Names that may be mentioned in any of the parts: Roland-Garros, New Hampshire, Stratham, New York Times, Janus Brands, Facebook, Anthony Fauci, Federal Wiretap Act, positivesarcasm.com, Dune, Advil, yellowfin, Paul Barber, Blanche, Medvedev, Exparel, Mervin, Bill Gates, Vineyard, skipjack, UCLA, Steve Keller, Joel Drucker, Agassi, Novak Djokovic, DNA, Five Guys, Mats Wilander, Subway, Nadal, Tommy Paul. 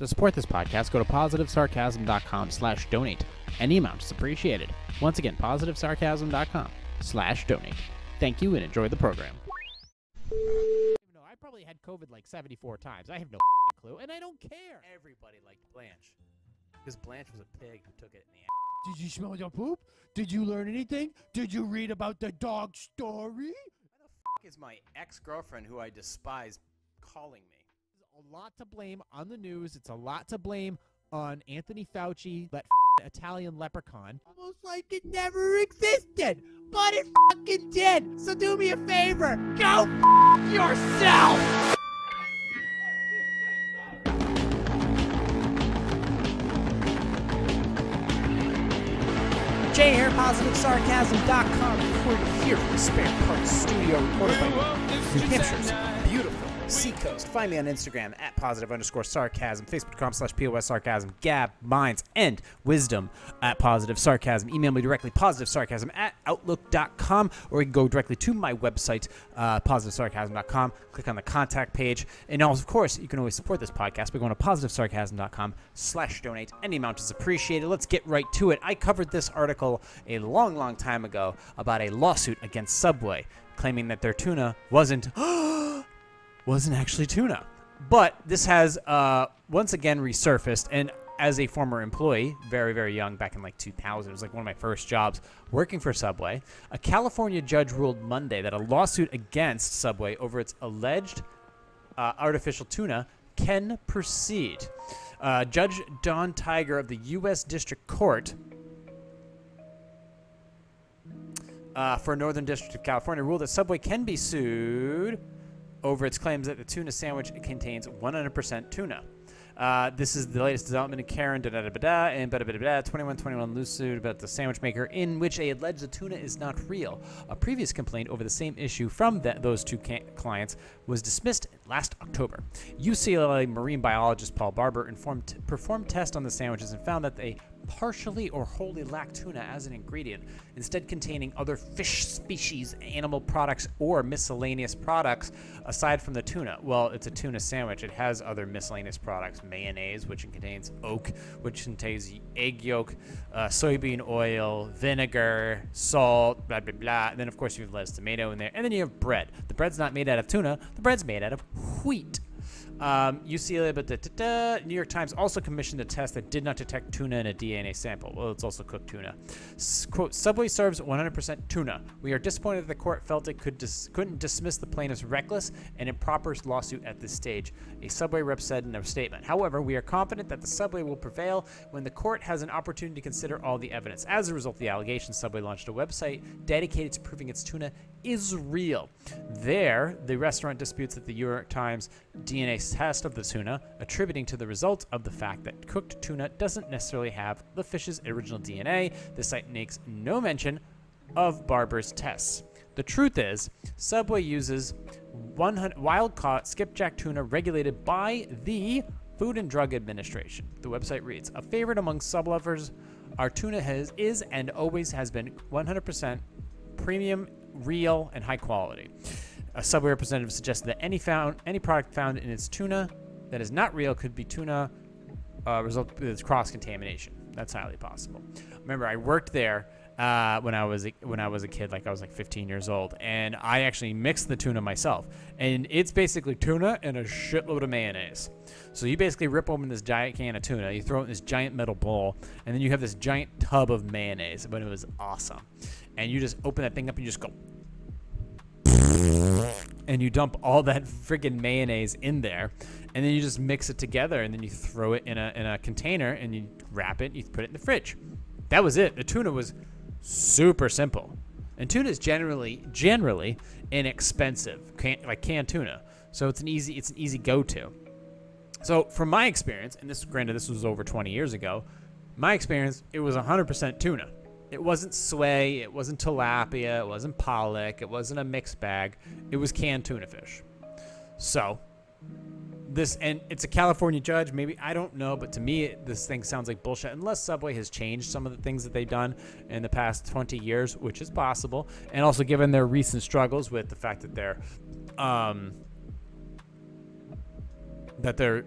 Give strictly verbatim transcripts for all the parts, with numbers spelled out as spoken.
To support this podcast, go to positive sarcasm dot com slash donate. Any amount is appreciated. Once again, positive sarcasm dot com slash donate. Thank you and enjoy the program. No, I probably had COVID like seventy-four times. I have no clue, and I don't care. Everybody liked Blanche, because Blanche was a pig who took it in the ass. Did you smell your poop? Did you learn anything? Did you read about the dog story? Why the f*** is my ex-girlfriend, who I despise, calling me? There's a lot to blame on the news. It's a lot to blame on Anthony Fauci, that Italian leprechaun. Almost like it never existed, but it fucking did. So do me a favor, go f yourself. Jay here, positive sarcasm dot com, recorded here from the Spare Cards Studio, recorded by New Hampshire's beautiful Seacoast. Find me on Instagram at positive underscore sarcasm, facebook.com slash POS sarcasm, Gab, Minds, and Wisdom at positive sarcasm. Email me directly, positive sarcasm at outlook dot com, or you can go directly to my website, uh, positive sarcasm dot com, click on the contact page. And also, of course, you can always support this podcast by going to positive sarcasm dot com slash donate. Any amount is appreciated. Let's get right to it. I covered this article a long, long time ago about a lawsuit against Subway claiming that their tuna wasn't... wasn't actually tuna. But this has uh, once again resurfaced, and as a former employee, very, very young, back in like two thousand, it was like one of my first jobs working for Subway, a California judge ruled Monday that a lawsuit against Subway over its alleged uh, artificial tuna can proceed. Uh, Judge Don Tiger of the U S District Court uh, for Northern District of California ruled that Subway can be sued over its claims that the tuna sandwich contains one hundred percent tuna. Uh, this is the latest development in Karen da da da da and twenty-one twenty-one lawsuit about the sandwich maker in which they allege the tuna is not real. A previous complaint over the same issue from that, those two clients was dismissed last October. U C L A marine biologist Paul Barber informed, performed tests on the sandwiches and found that they partially or wholly lacked tuna as an ingredient, instead containing other fish species, animal products, or miscellaneous products aside from the tuna. Well, it's a tuna sandwich. It has other miscellaneous products: mayonnaise, which contains yolk, which contains egg yolk, uh, soybean oil, vinegar, salt, blah, blah, blah. And then, of course, you have lettuce, tomato in there. And then you have bread. The bread's not made out of tuna. The bread's made out of wheat. Um, U C L A, but the New York Times also commissioned a test that did not detect tuna in a D N A sample. Well, it's also cooked tuna. S quote, Subway serves one hundred percent tuna. We are disappointed that the court felt it could dis couldn't dismiss the plaintiff's reckless and improper lawsuit at this stage, a Subway rep said in a statement. However, we are confident that the Subway will prevail when the court has an opportunity to consider all the evidence. As a result of the allegations, Subway launched a website dedicated to proving its tuna is real. There, the restaurant disputes that the New York Times D N A test of the tuna, attributing to the result of the fact that cooked tuna doesn't necessarily have the fish's original D N A. The site makes no mention of Barber's tests. The truth is, Subway uses wild-caught skipjack tuna regulated by the Food and Drug Administration. The website reads, a favorite among sub lovers, our tuna has, is and always has been one hundred percent premium, real, and high quality. A Subway representative suggested that any found any product found in its tuna that is not real could be tuna uh, result of its cross-contamination. That's highly possible. Remember, I worked there uh, when I was a, when I was a kid, like I was like fifteen years old, and I actually mixed the tuna myself. And it's basically tuna and a shitload of mayonnaise. So you basically rip open this giant can of tuna, you throw it in this giant metal bowl, and then you have this giant tub of mayonnaise. But it was awesome. And you just open that thing up and you just go. And you dump all that friggin' mayonnaise in there, and then you just mix it together, and then you throw it in a, in a container, and you wrap it, and you put it in the fridge. That was it. The tuna was super simple. And tuna is generally, generally inexpensive, can, like canned tuna. So it's an easy, it's an easy go-to. So from my experience, and this, granted, this was over twenty years ago, my experience, it was one hundred percent tuna. It wasn't sway, it wasn't tilapia, it wasn't pollock, it wasn't a mixed bag. It was canned tuna fish. So, this, and it's a California judge, maybe, I don't know, but to me, it, this thing sounds like bullshit, unless Subway has changed some of the things that they've done in the past twenty years, which is possible, and also given their recent struggles with the fact that they're, um, that they're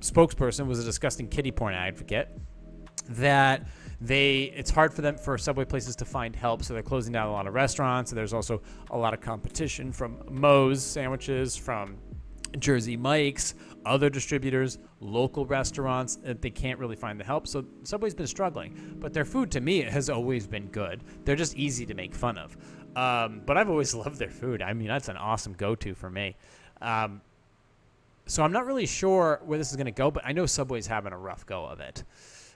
spokesperson was a disgusting kiddie porn advocate, that they it's hard for them for Subway places to find help, so they're closing down a lot of restaurants. And there's also a lot of competition from Moe's sandwiches, from Jersey Mike's, other distributors, local restaurants, that they can't really find the help. So Subway's been struggling, but their food, to me, has always been good. They're just easy to make fun of, um, but I've always loved their food. I mean, that's an awesome go-to for me. Um, so I'm not really sure where this is going to go, but I know Subway's having a rough go of it.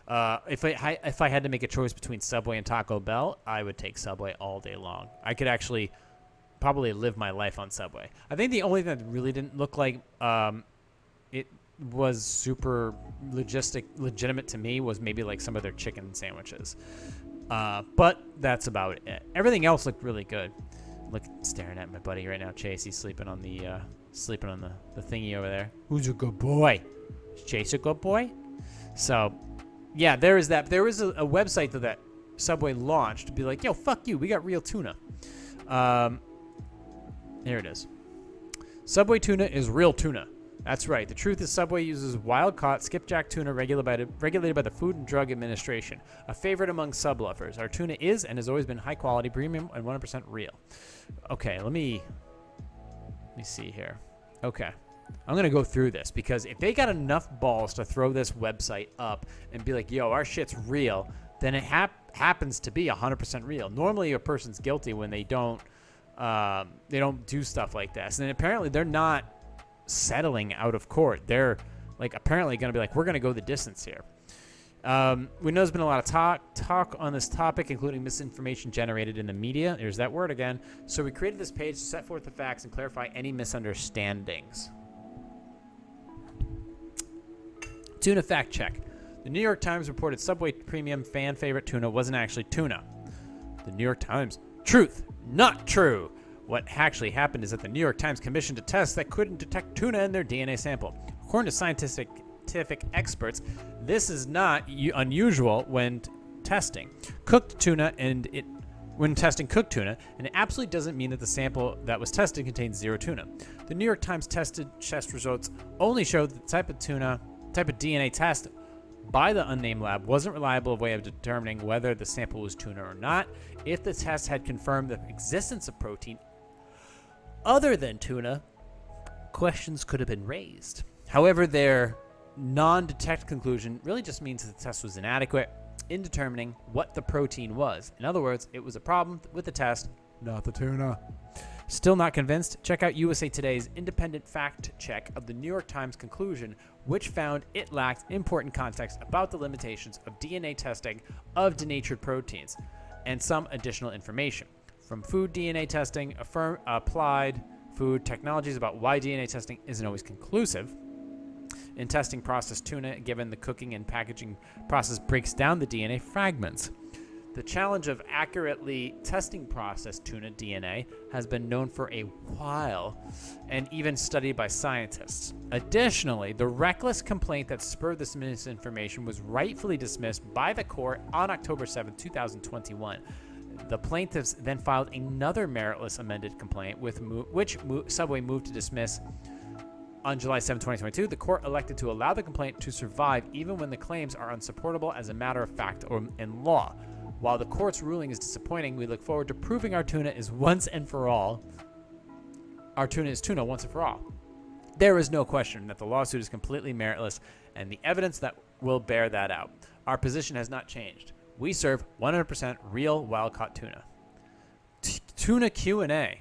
Uh, if I if I had to make a choice between Subway and Taco Bell, I would take Subway all day long. I could actually probably live my life on Subway. I think the only thing that really didn't look like um, it was super logistic, legitimate to me was maybe like some of their chicken sandwiches. Uh, but that's about it. Everything else looked really good. Look, staring at my buddy right now, Chase. He's sleeping on the uh, sleeping on the, the thingy over there. Who's a good boy? Is Chase a good boy? So, yeah, there is that. There is a, a website though that Subway launched to be like, yo, fuck you, we got real tuna. Um, There it is. Subway tuna is real tuna. That's right. The truth is Subway uses wild-caught skipjack tuna regulated by the Food and Drug Administration, a favorite among sub lovers. Our tuna is and has always been high-quality, premium, and one hundred percent real. Okay, let me let me see here. Okay. I'm going to go through this because if they got enough balls to throw this website up and be like, yo, our shit's real, then it hap happens to be one hundred percent real. Normally, a person's guilty when they don't Um, they don't do stuff like this. And apparently they're not settling out of court. They're like apparently going to be like, we're going to go the distance here. Um, we know there's been a lot of talk, talk on this topic, including misinformation generated in the media. There's that word again. So we created this page to set forth the facts and clarify any misunderstandings. Tuna fact check. The New York Times reported Subway premium fan favorite tuna wasn't actually tuna. The New York Times. Truth. Not true. What actually happened is that the New York Times commissioned a test that couldn't detect tuna in their D N A sample. According to scientific, scientific experts, this is not unusual when testing cooked tuna, and it when testing cooked tuna, and it absolutely doesn't mean that the sample that was tested contains zero tuna. The New York Times tested test results only showed that the type of tuna, type of D N A test by the unnamed lab wasn't a reliable way of determining whether the sample was tuna or not. If the test had confirmed the existence of protein other than tuna, questions could have been raised. However, their non-detect conclusion really just means that the test was inadequate in determining what the protein was. In other words, it was a problem with the test, not the tuna. Still not convinced? Check out U S A Today's independent fact check of the New York Times conclusion, which found it lacked important context about the limitations of D N A testing of denatured proteins and some additional information. From food D N A testing, affirm, applied food technologies about why D N A testing isn't always conclusive. In testing processed tuna, given the cooking and packaging process breaks down the D N A fragments. The challenge of accurately testing processed tuna D N A has been known for a while and even studied by scientists. Additionally, the reckless complaint that spurred this misinformation was rightfully dismissed by the court on October seventh, two thousand twenty-one. The plaintiffs then filed another meritless amended complaint, with mo which mo Subway moved to dismiss on July seventh, twenty twenty-two. The court elected to allow the complaint to survive even when the claims are unsupportable as a matter of fact or in law. While the court's ruling is disappointing, we look forward to proving our tuna is once and for all. Our tuna is tuna once and for all. There is no question that the lawsuit is completely meritless, and the evidence that will bear that out. Our position has not changed. We serve one hundred percent real wild-caught tuna. T tuna Q and A.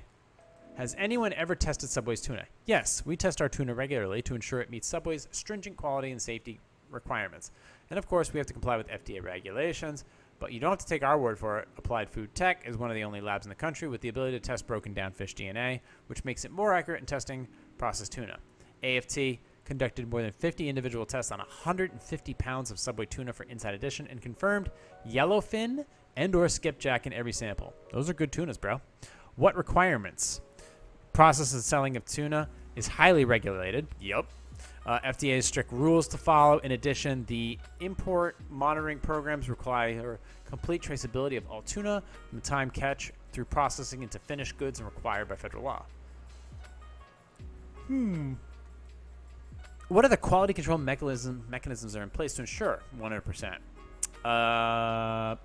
Has anyone ever tested Subway's tuna? Yes, we test our tuna regularly to ensure it meets Subway's stringent quality and safety requirements. And of course, we have to comply with F D A regulations. But you don't have to take our word for it. Applied Food Tech is one of the only labs in the country with the ability to test broken down fish D N A, which makes it more accurate in testing processed tuna. A F T conducted more than fifty individual tests on one hundred fifty pounds of Subway tuna for Inside Edition and confirmed yellowfin and or skipjack in every sample. Those are good tunas, bro. What requirements? Process and selling of tuna is highly regulated. Yep. Uh, F D A's strict rules to follow. In addition, the import monitoring programs require complete traceability of all tuna from the time catch through processing into finished goods and required by federal law. Hmm. What are the quality control mechanism, mechanisms that are in place to ensure one hundred percent? Uh,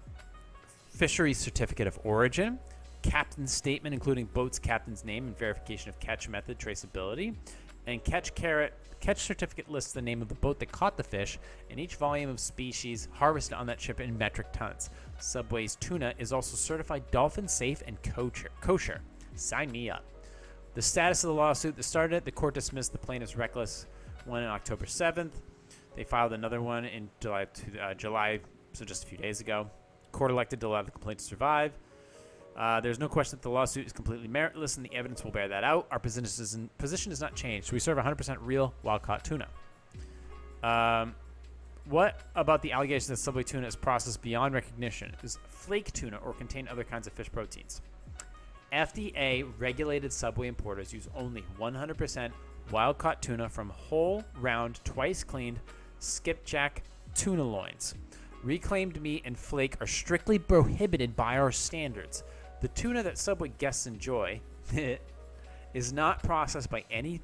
fishery certificate of origin, captain's statement including boat's captain's name and verification of catch method traceability, and catch carrot catch certificate lists the name of the boat that caught the fish and each volume of species harvested on that ship in metric tons. Subway's tuna is also certified dolphin safe and kosher. Sign me up. The status of the lawsuit that started it, the court dismissed the plaintiff's reckless one on October seventh. They filed another one in July, uh, July, so just a few days ago. Court elected to allow the complaint to survive. Uh, there's no question that the lawsuit is completely meritless, and the evidence will bear that out. Our position is, position is not changed. We serve one hundred percent real wild-caught tuna. Um, what about the allegation that Subway tuna is processed beyond recognition, is flake tuna, or contain other kinds of fish proteins? F D A-regulated Subway importers use only one hundred percent wild-caught tuna from whole, round, twice-cleaned skipjack tuna loins. Reclaimed meat and flake are strictly prohibited by our standards. The tuna that Subway guests enjoy is not processed by any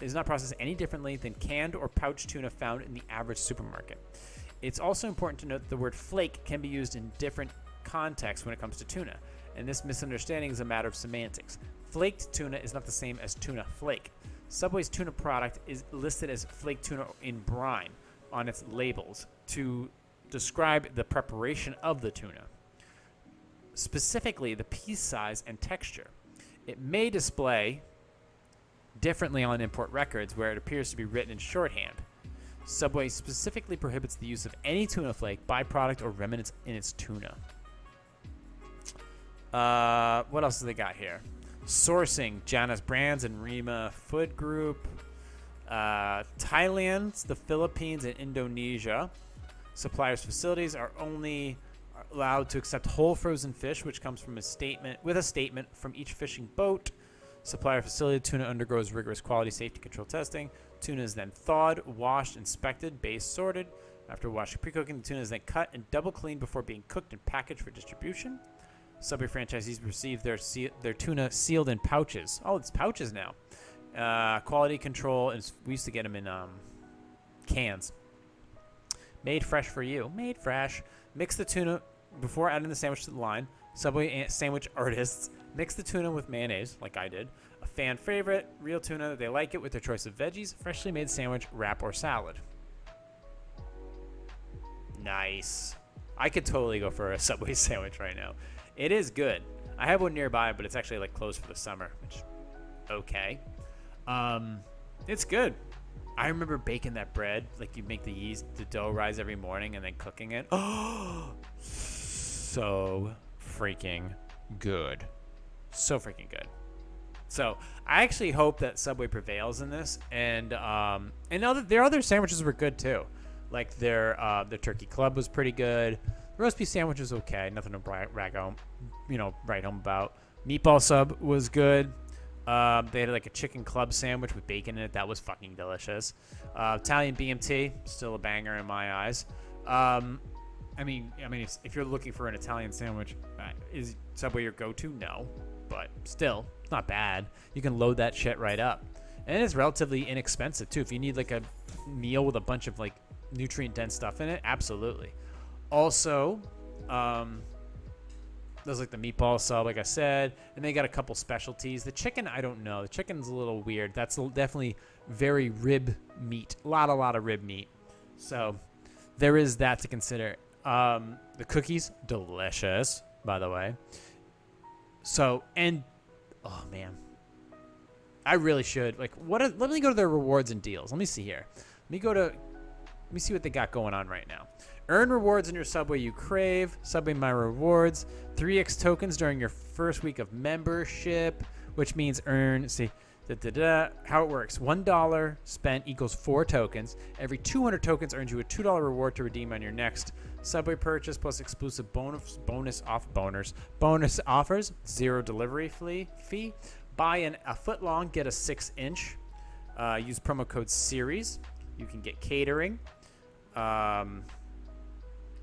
is not processed any differently than canned or pouched tuna found in the average supermarket. It's also important to note that the word flake can be used in different contexts when it comes to tuna, and this misunderstanding is a matter of semantics. Flaked tuna is not the same as tuna flake. Subway's tuna product is listed as flake tuna in brine on its labels to describe the preparation of the tuna, specifically the piece size and texture. It may display differently on import records where it appears to be written in shorthand. Subway specifically prohibits the use of any tuna flake, byproduct, or remnants in its tuna. Uh, what else do they got here? Sourcing, Janus Brands and Rima Food Group. Uh, Thailand, the Philippines, and Indonesia. Suppliers' facilities are only allowed to accept whole frozen fish, which comes from a statement with a statement from each fishing boat. Supplier facility tuna undergoes rigorous quality safety control testing. Tuna is then thawed, washed, inspected, base sorted. After washing, pre-cooking, the tuna is then cut and double cleaned before being cooked and packaged for distribution. Subway franchisees receive their seal, their tuna sealed in pouches. Oh, it's pouches now. Uh, quality control is we used to get them in um, cans. Made fresh for you. Made fresh. Mix the tuna before adding the sandwich to the line. Subway sandwich artists mix the tuna with mayonnaise, like I did. A fan favorite, real tuna. They like it with their choice of veggies, freshly made sandwich, wrap, or salad. Nice. I could totally go for a Subway sandwich right now. It is good. I have one nearby, but it's actually like closed for the summer, which okay. Um, it's good. I remember baking that bread, like you make the yeast, the dough rise every morning and then cooking it. Oh, so freaking good. So freaking good. So I actually hope that Subway prevails in this. And um, and other, their other sandwiches were good too. Like their uh, their turkey club was pretty good. The roast beef sandwich was okay. Nothing to brag home, you know, write home about. Meatball sub was good. Uh, they had like a chicken club sandwich with bacon in it. That was fucking delicious. Uh, Italian B M T, still a banger in my eyes. Um, I mean, I mean, if, if you're looking for an Italian sandwich, uh, is Subway your go-to? No, but still, it's not bad. You can load that shit right up, and it's relatively inexpensive too. If you need like a meal with a bunch of like nutrient-dense stuff in it, absolutely. Also, um. There's like the meatball sub, like I said, and they got a couple specialties. The chicken, I don't know. The chicken's a little weird. That's definitely very rib meat. A lot, a lot of rib meat. So there is that to consider. Um, the cookies, delicious, by the way. So, and, oh, man. I really should. Like, what? Are, let me go to their rewards and deals. Let me see here. Let me go to, let me see what they got going on right now. Earn rewards in your Subway you crave. Subway My Rewards. three X tokens during your first week of membership, which means earn, see, da, da, da, how it works. one dollar spent equals four tokens. Every two hundred tokens earns you a two dollar reward to redeem on your next Subway purchase, plus exclusive bonus, bonus off boners. Bonus offers, zero delivery fee. Buy in a foot long, get a six inch. Uh, use promo code SERIES. You can get catering. Um...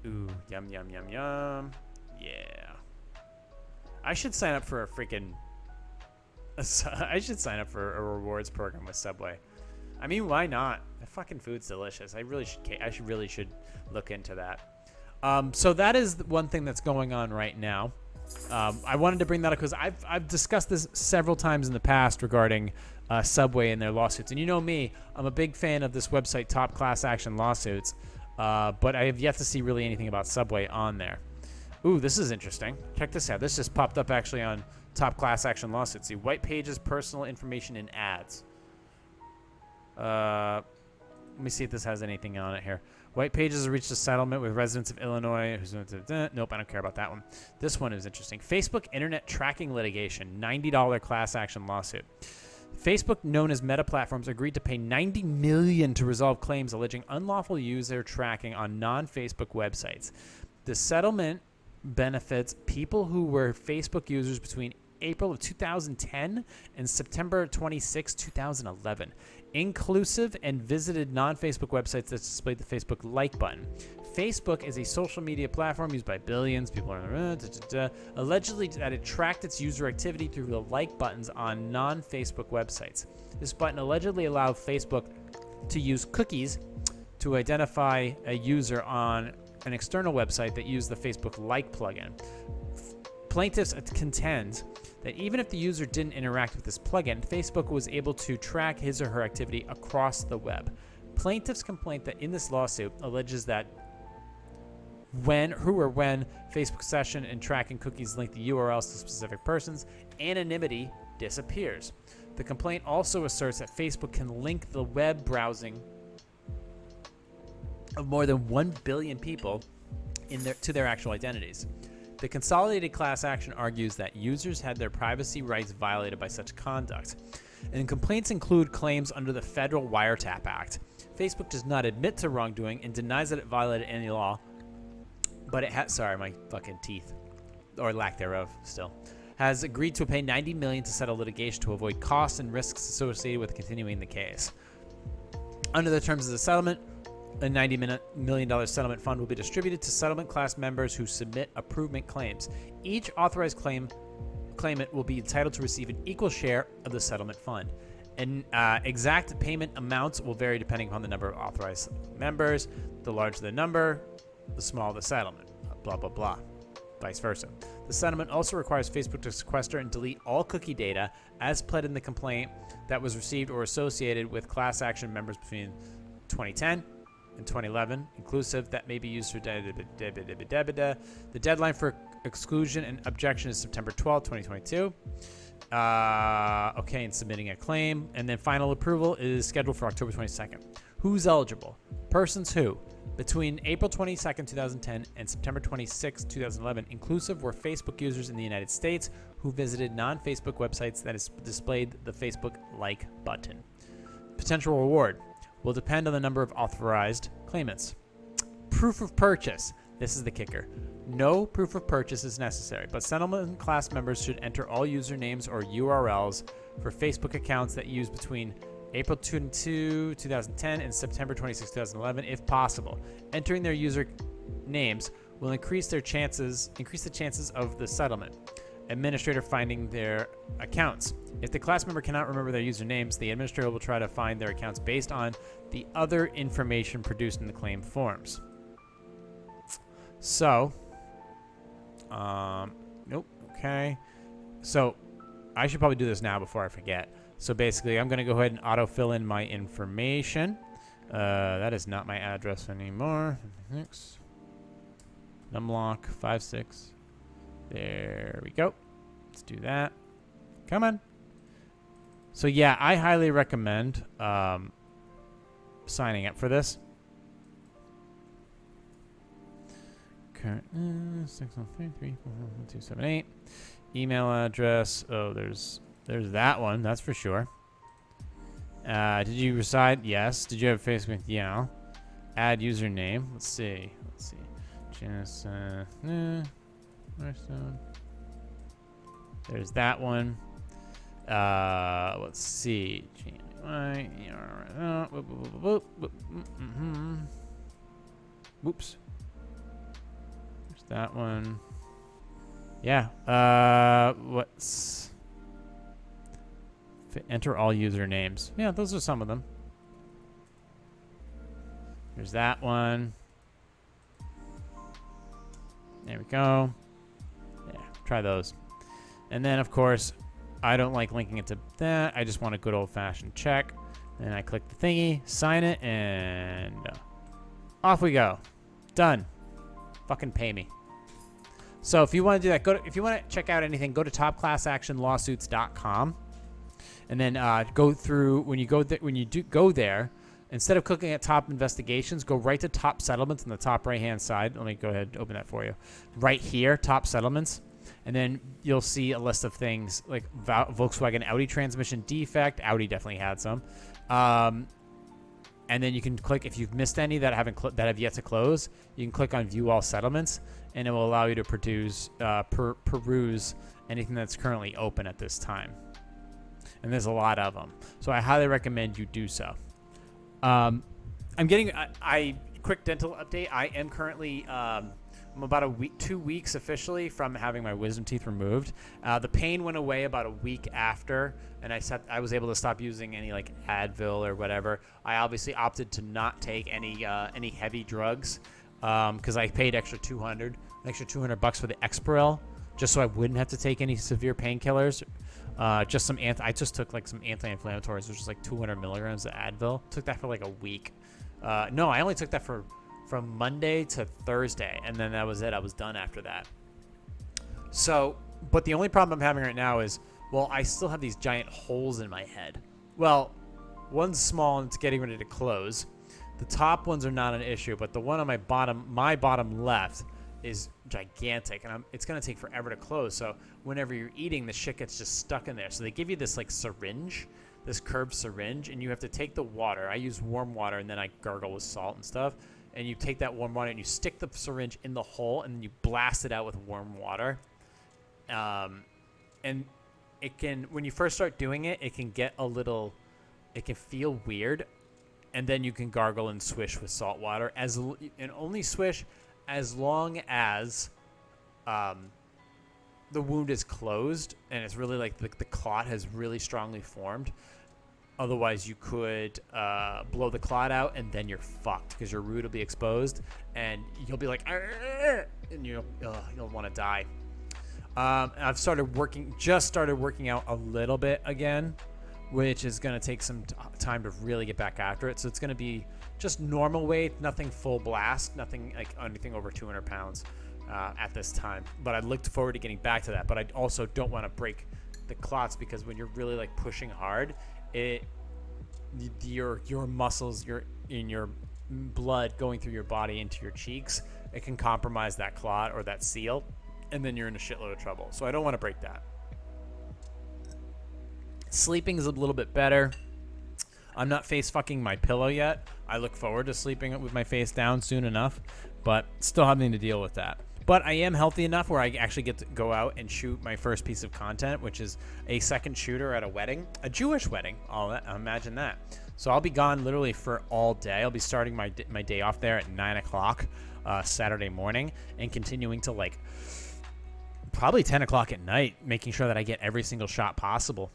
Ooh, yum, yum, yum, yum. Yeah. I should sign up for a freaking... I should sign up for a rewards program with Subway. I mean, why not? The fucking food's delicious. I really should. I should really should look into that. Um, so that is one thing that's going on right now. Um, I wanted to bring that up because I've I've discussed this several times in the past regarding uh, Subway and their lawsuits. And you know me, I'm a big fan of this website, Top Class Action Lawsuits. Uh, but I have yet to see really anything about Subway on there. Ooh, this is interesting. Check this out. This just popped up actually on Top Class Action Lawsuits. See, White Pages, personal information, and ads. Uh, let me see if this has anything on it here. White Pages reached a settlement with residents of Illinois. Who's, nope, I don't care about that one. This one is interesting. Facebook Internet Tracking Litigation, ninety dollar class action lawsuit. Facebook, known as Meta Platforms, agreed to pay ninety million dollars to resolve claims alleging unlawful user tracking on non-Facebook websites. The settlement benefits people who were Facebook users between April of two thousand ten and September twenty-sixth, two thousand eleven. Inclusive and visited non-Facebook websites that displayed the Facebook like button. Facebook is a social media platform used by billions. People are uh, da, da, da, allegedly that it tracked its user activity through the like buttons on non-Facebook websites. This button allegedly allowed Facebook to use cookies to identify a user on an external website that used the Facebook like plugin. Plaintiffs contend that even if the user didn't interact with this plugin, Facebook was able to track his or her activity across the web. Plaintiffs complaint that in this lawsuit alleges that when, who or when Facebook session and tracking cookies link the U R Ls to specific persons, anonymity disappears. The complaint also asserts that Facebook can link the web browsing of more than one billion people in their, to their actual identities. The consolidated class action argues that users had their privacy rights violated by such conduct. And complaints include claims under the Federal Wiretap Act. Facebook does not admit to wrongdoing and denies that it violated any law, but it has, sorry, my fucking teeth, or lack thereof still, has agreed to pay ninety million dollars to settle litigation to avoid costs and risks associated with continuing the case. Under the terms of the settlement, a ninety million dollar settlement fund will be distributed to settlement class members who submit approvement claims. Each authorized claim claimant will be entitled to receive an equal share of the settlement fund. And uh, exact payment amounts will vary depending upon the number of authorized members. The larger the number, the smaller the settlement. Blah, blah, blah. Vice versa. The settlement also requires Facebook to sequester and delete all cookie data as pled in the complaint that was received or associated with class action members between twenty ten in twenty eleven, inclusive, that may be used for da, da, da, da, da, da, da, da. The deadline for exclusion and objection is September twelfth, twenty twenty-two. Uh, okay, and submitting a claim. And then final approval is scheduled for October twenty-second. Who's eligible? Persons who, between April twenty-second, two thousand ten and September twenty-sixth, two thousand eleven, inclusive, were Facebook users in the United States who visited non-Facebook websites that is displayed the Facebook like button. Potential reward will depend on the number of authorized claimants. Proof of purchase. This is the kicker. No proof of purchase is necessary, but settlement class members should enter all usernames or U R Ls for Facebook accounts that use between April twenty-second, two thousand ten and September twenty-sixth, two thousand eleven, if possible. Entering their user names will increase their chances, increase the chances of the settlement. Administrator finding their accounts. If the class member cannot remember their usernames, the administrator will try to find their accounts based on the other information produced in the claim forms. So, um, nope, okay. So, I should probably do this now before I forget. So basically, I'm going to go ahead and autofill in my information. Uh, that is not my address anymore. Thanks. Numlock five six. There we go. Let's do that. Come on. So yeah, I highly recommend um, signing up for this. Current uh, six one three three four one two seven eight. Email address. Oh, there's there's that one. That's for sure. Uh, did you reside? Yes. Did you have Facebook? Yeah. Add username. Let's see. Let's see. Just. Uh, nah. There's that one. Uh, let's see. Whoops. There's that one. Yeah. Uh, what's enter all usernames? Yeah, those are some of them. There's that one. There we go. Yeah, try those. And then, of course, I don't like linking it to that. I just want a good old-fashioned check. And I click the thingy, sign it, and off we go. Done. Fucking pay me. So if you want to do that, go to, if you want to check out anything, go to top class action lawsuits dot com, and then uh, go through when you go th when you do go there. Instead of clicking at top investigations, go right to top settlements on the top right hand side. Let me go ahead and open that for you. Right here, top settlements, and then you'll see a list of things like Volkswagen Audi transmission defect. Audi definitely had some. Um, And then you can click, if you've missed any that haven't that have yet to close, you can click on View All Settlements, and it will allow you to produce, uh, per peruse anything that's currently open at this time. And there's a lot of them, so I highly recommend you do so. Um, I'm getting I, I quick dental update. I am currently um, I'm about a week, two weeks officially from having my wisdom teeth removed. Uh, the pain went away about a week after. And I, set, I was able to stop using any like Advil or whatever. I obviously opted to not take any uh, any heavy drugs because um, I paid extra two hundred, an extra two hundred bucks for the Exparel, just so I wouldn't have to take any severe painkillers. Uh, just some anti, I just took like some anti-inflammatories, which is like two hundred milligrams of Advil. Took that for like a week. Uh, no, I only took that for from Monday to Thursday, and then that was it. I was done after that. So, but the only problem I'm having right now is, well, I still have these giant holes in my head. Well, one's small and it's getting ready to close. The top ones are not an issue, but the one on my bottom, my bottom left, is gigantic, and I'm, it's gonna take forever to close. So whenever you're eating, the shit gets just stuck in there. So they give you this like syringe, this curved syringe, and you have to take the water. I use warm water, and then I gargle with salt and stuff. And you take that warm water and you stick the syringe in the hole, and then you blast it out with warm water. Um, and it can, when you first start doing it, it can get a little, it can feel weird. And then you can gargle and swish with salt water, as and only swish as long as um, the wound is closed and it's really like the, the clot has really strongly formed. Otherwise, you could uh, blow the clot out, and then you're fucked because your root will be exposed, and you'll be like, argh! And you'll uh, you'll want to die. Um, I've started working, just started working out a little bit again, which is going to take some t time to really get back after it. So it's going to be just normal weight, nothing full blast, nothing like anything over two hundred pounds uh, at this time. But I looked forward to getting back to that. But I also don't want to break the clots, because when you're really like pushing hard, it your your muscles your in your blood going through your body into your cheeks, it can compromise that clot or that seal, and then you're in a shitload of trouble. So I don't want to break that. Sleeping is a little bit better. I'm not face fucking my pillow yet. I look forward to sleeping with my face down soon enough, but still having to deal with that. But I am healthy enough where I actually get to go out and shoot my first piece of content, which is a second shooter at a wedding, a Jewish wedding. I'll imagine that. So I'll be gone literally for all day. I'll be starting my my day off there at nine o'clock uh, Saturday morning and continuing to like probably ten o'clock at night, making sure that I get every single shot possible.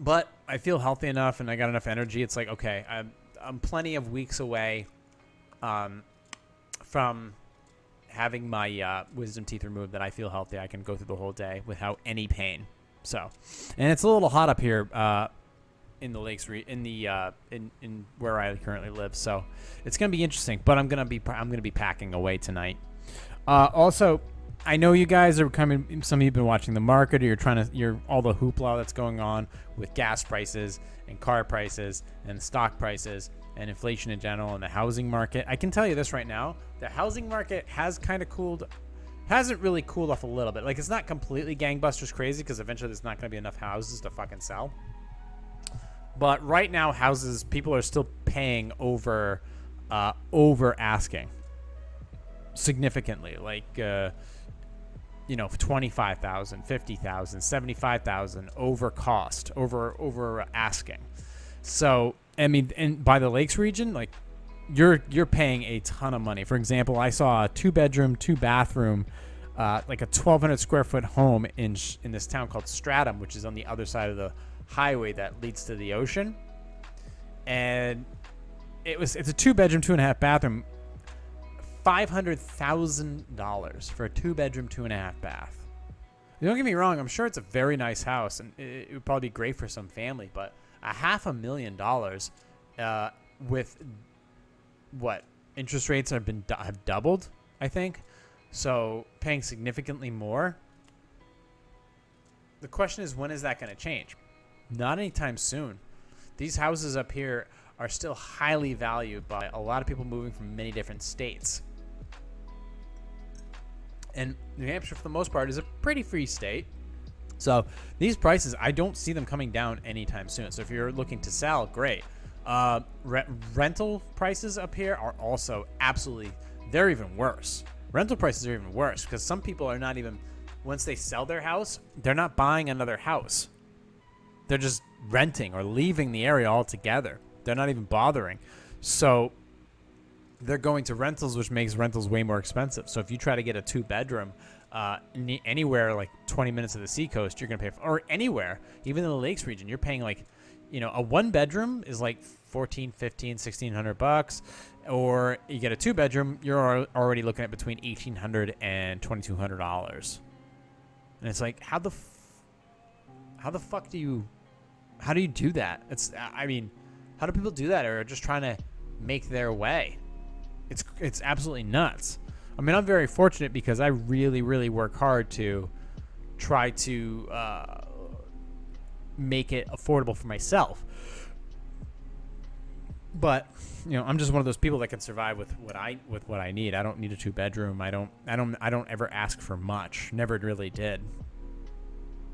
But I feel healthy enough and I got enough energy. It's like, okay, I'm I'm plenty of weeks away um, from having my uh, wisdom teeth removed, that I feel healthy. I can go through the whole day without any pain. So, and it's a little hot up here uh, in the lakes, re in the uh, in in where I currently live. So, it's gonna be interesting. But I'm gonna be I'm gonna be packing away tonight. Uh, also, I know you guys are coming. Some of you've been watching the market, or you're trying to. You're all the hoopla that's going on with gas prices and car prices and stock prices and inflation in general, and the housing market. I can tell you this right now, the housing market has kind of cooled, hasn't really cooled off a little bit. Like, it's not completely gangbusters crazy, because eventually there's not going to be enough houses to fucking sell. But right now, houses, people are still paying over, uh, over asking significantly. Like, uh, you know, twenty-five thousand, fifty thousand, seventy-five thousand over cost, over, over asking. So, I mean, and by the lakes region, like you're you're paying a ton of money. For example, I saw a two bedroom, two bathroom, uh, like a twelve hundred square foot home in in this town called Stratham, which is on the other side of the highway that leads to the ocean. And it was it's a two bedroom, two and a half bathroom, five hundred thousand dollars for a two bedroom, two and a half bath. Don't get me wrong, I'm sure it's a very nice house, and it would probably be great for some family, but a half a million dollars uh, with what interest rates have been have doubled, I think. So paying significantly more. The question is, when is that going to change? Not anytime soon. These houses up here are still highly valued by a lot of people moving from many different states. And New Hampshire, for the most part, is a pretty free state. So these prices, I don't see them coming down anytime soon. So if you're looking to sell, great. Uh, re rental prices up here are also absolutely, they're even worse. Rental prices are even worse because some people are not even, once they sell their house, they're not buying another house. They're just renting or leaving the area altogether. They're not even bothering. So they're going to rentals, which makes rentals way more expensive. So if you try to get a two-bedroom uh, anywhere like twenty minutes of the Seacoast, you're going to pay for, or anywhere, even in the Lakes region, you're paying like, you know, a one-bedroom is like fourteen, fifteen, sixteen hundred bucks, or you get a two-bedroom, you're already looking at between eighteen hundred and twenty-two hundred dollars. And it's like, how the, f how the fuck do you, how do you do that? It's, I mean, how do people do that, or are just trying to make their way? It's it's absolutely nuts. I mean, I'm very fortunate because I really, really work hard to try to uh, make it affordable for myself. But you know, I'm just one of those people that can survive with what I with what I need. I don't need a two bedroom. I don't I don't I don't ever ask for much. Never really did.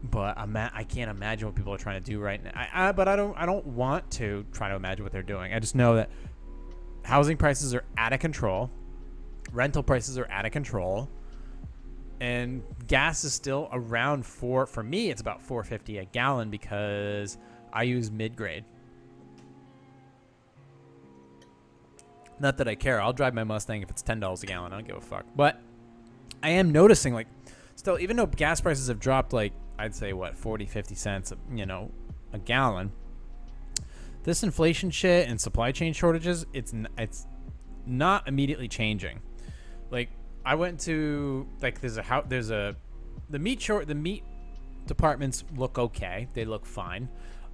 But I'm at, I can't imagine what people are trying to do right now. I, I, but I don't I don't want to try to imagine what they're doing. I just know that housing prices are out of control. Rental prices are out of control. And gas is still around four. For me, it's about four fifty a gallon because I use mid-grade. Not that I care. I'll drive my Mustang if it's ten dollars a gallon. I don't give a fuck. But I am noticing, like, still, even though gas prices have dropped, like, I'd say, what, forty, fifty cents, you know, a gallon. This inflation shit and supply chain shortages, it's n it's not immediately changing. Like I went to like there's a how there's a the meat short the meat departments look okay, they look fine.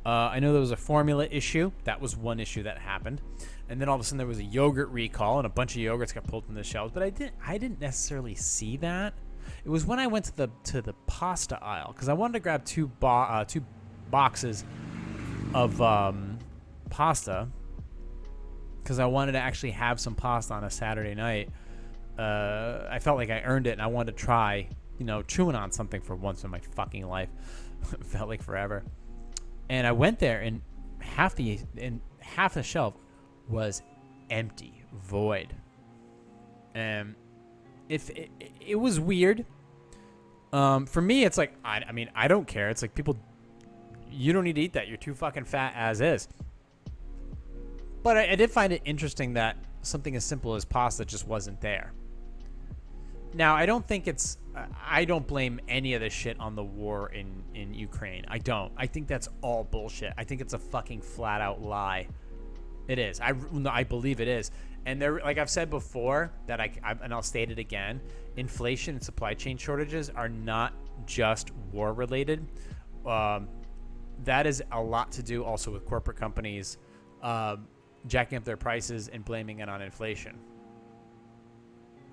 Uh, I know there was a formula issue, that was one issue that happened, and then all of a sudden there was a yogurt recall and a bunch of yogurts got pulled from the shelves. But I didn't I didn't necessarily see that. It was when I went to the to the pasta aisle because I wanted to grab two bo uh, two boxes of. Um, pasta because I wanted to actually have some pasta on a Saturday night. Uh, I felt like I earned it and I wanted to try, you know, chewing on something for once in my fucking life. It felt like forever. And I went there and half the, and half the shelf was empty, void. And if it, it was weird. Um, for me, it's like, I, I mean, I don't care. It's like people, you don't need to eat that. You're too fucking fat as is. But I, I did find it interesting that something as simple as pasta just wasn't there. Now, I don't think it's... I don't blame any of this shit on the war in, in Ukraine. I don't. I think that's all bullshit. I think it's a fucking flat-out lie. It is. I, I believe it is. And there, like I've said before, that I, I, and I'll state it again, inflation and supply chain shortages are not just war-related. Um, that is a lot to do also with corporate companies... Uh, jacking up their prices and blaming it on inflation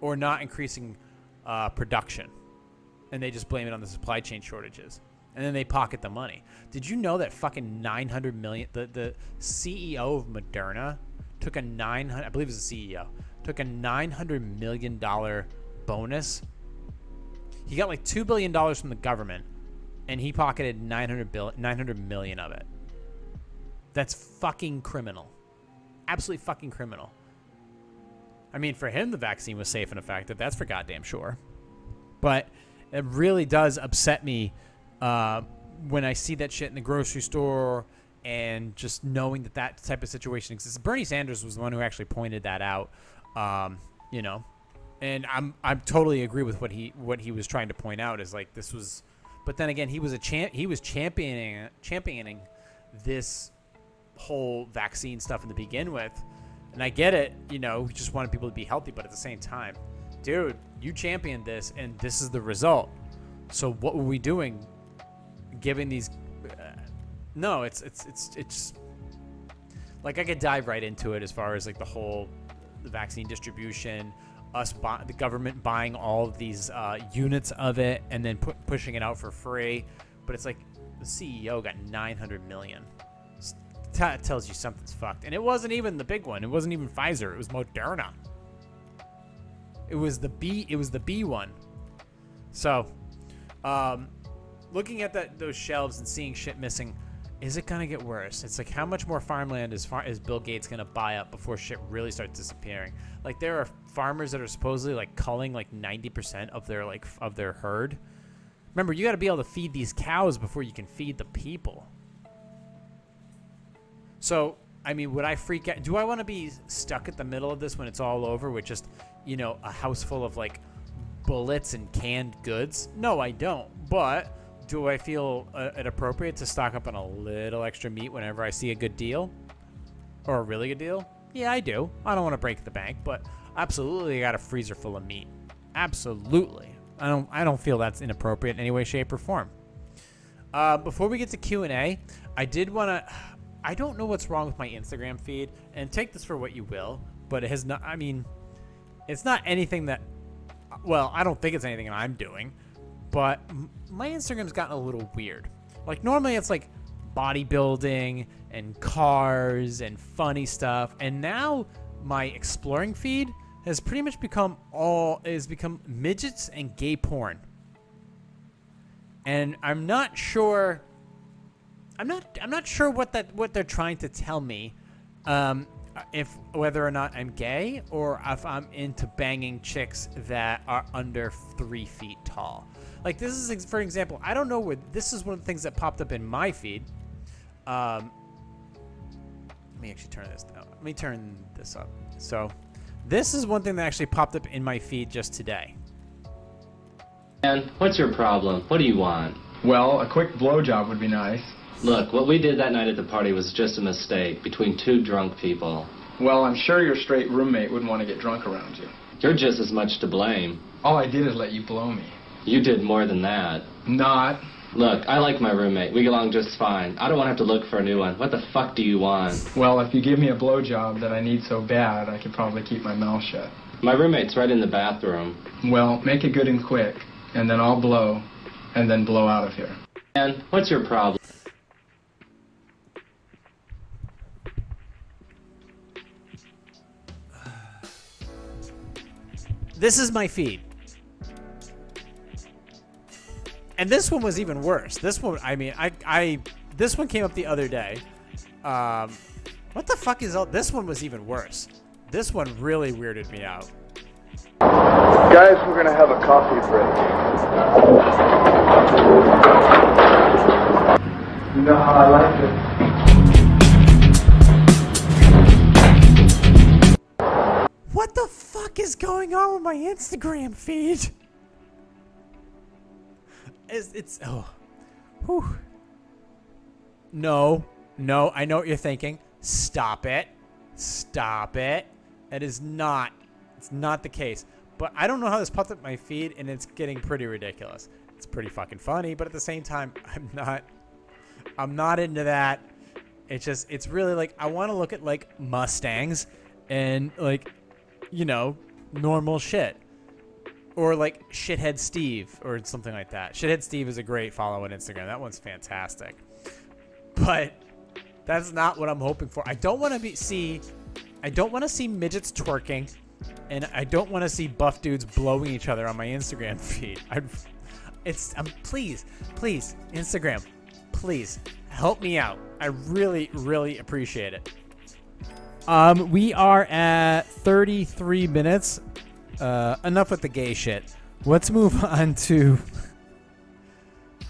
or not increasing uh, production, and they just blame it on the supply chain shortages, and then they pocket the money. Did you know that fucking nine hundred million, the, the C E O of Moderna took a nine hundred, I believe it was the C E O, took a nine hundred million dollar bonus? He got like two billion dollars from the government, and he pocketed nine hundred million of it. That's fucking criminal. Absolutely fucking criminal. I mean, for him, the vaccine was safe and effective. That's for goddamn sure. But it really does upset me uh, when I see that shit in the grocery store and just knowing that that type of situation exists. Bernie Sanders was the one who actually pointed that out, um, you know. And I'm I'm totally agree with what he what he was trying to point out is like this was, but then again, he was a champ he was championing championing this whole vaccine stuff in the begin with, And I get it, you know, we just wanted people to be healthy, but at the same time, dude, you championed this and this is the result. So what were we doing giving these? Uh, no, it's, it's, it's, it's like, I could dive right into it as far as like the whole the vaccine distribution, us, buy, the government buying all of these uh, units of it and then pu pushing it out for free. But it's like the C E O got nine hundred million. That tells you something's fucked. And it wasn't even the big one. It wasn't even Pfizer. It was Moderna. It was the B. It was the B one. So, um, looking at that those shelves and seeing shit missing, is it gonna get worse? It's like, how much more farmland is far is Bill Gates gonna buy up before shit really starts disappearing? Like, there are farmers that are supposedly like culling like ninety percent of their like of their herd. Remember, you got to be able to feed these cows before you can feed the people. So, I mean, would I freak out? Do I want to be stuck at the middle of this when it's all over with just, you know, a house full of, like, bullets and canned goods? No, I don't. But do I feel uh, it appropriate to stock up on a little extra meat whenever I see a good deal? Or a really good deal? Yeah, I do. I don't want to break the bank, but absolutely I got a freezer full of meat. Absolutely. I don't, I don't feel that's inappropriate in any way, shape, or form. Uh, before we get to Q and A, I did want to... I don't know what's wrong with my Instagram feed, and take this for what you will, but it has not, I mean, it's not anything that, well, I don't think it's anything I'm doing, but my Instagram's gotten a little weird. Like, normally it's like bodybuilding and cars and funny stuff, and now my exploring feed has pretty much become all, has become midgets and gay porn. And I'm not sure... I'm not. I'm not sure what that what they're trying to tell me, um, if whether or not I'm gay or if I'm into banging chicks that are under three feet tall. Like, this is, for example, I don't know where this is one of the things that popped up in my feed. Um, let me actually turn this down. Let me turn this up. So, this is one thing that actually popped up in my feed just today. Man, what's your problem? What do you want? Well, a quick blowjob would be nice. Look, what we did that night at the party was just a mistake between two drunk people. Well, I'm sure your straight roommate wouldn't want to get drunk around you. You're just as much to blame. All I did is let you blow me. You did more than that. Not. Look, I like my roommate. We get along just fine. I don't want to have to look for a new one. What the fuck do you want? Well, if you give me a blowjob that I need so bad, I could probably keep my mouth shut. My roommate's right in the bathroom. Well, make it good and quick, and then I'll blow, and then blow out of here. Man, what's your problem? This is my feed. And this one was even worse. This one, I mean, I, I, this one came up the other day. Um, what the fuck is all, this one was even worse. This one really weirded me out. Guys, we're gonna have a coffee break. You know how I like it. What the fuck is going on with my Instagram feed? It's, it's oh, whew. No, no, I know what you're thinking. Stop it, stop it. That is not, it's not the case. But I don't know how this popped up my feed, and it's getting pretty ridiculous. It's pretty fucking funny, but at the same time, I'm not, I'm not into that. It's just, it's really like, I want to look at like Mustangs and like, you know, normal shit, or like Shithead Steve or something like that. Shithead Steve is a great follow on Instagram. That one's fantastic, but that's not what I'm hoping for. I don't want to be see, I don't want to see midgets twerking, and I don't want to see buff dudes blowing each other on my Instagram feed. I, it's, I'm please, please, Instagram, please help me out. I really, really appreciate it. Um, we are at thirty-three minutes. Uh, enough with the gay shit. Let's move on to...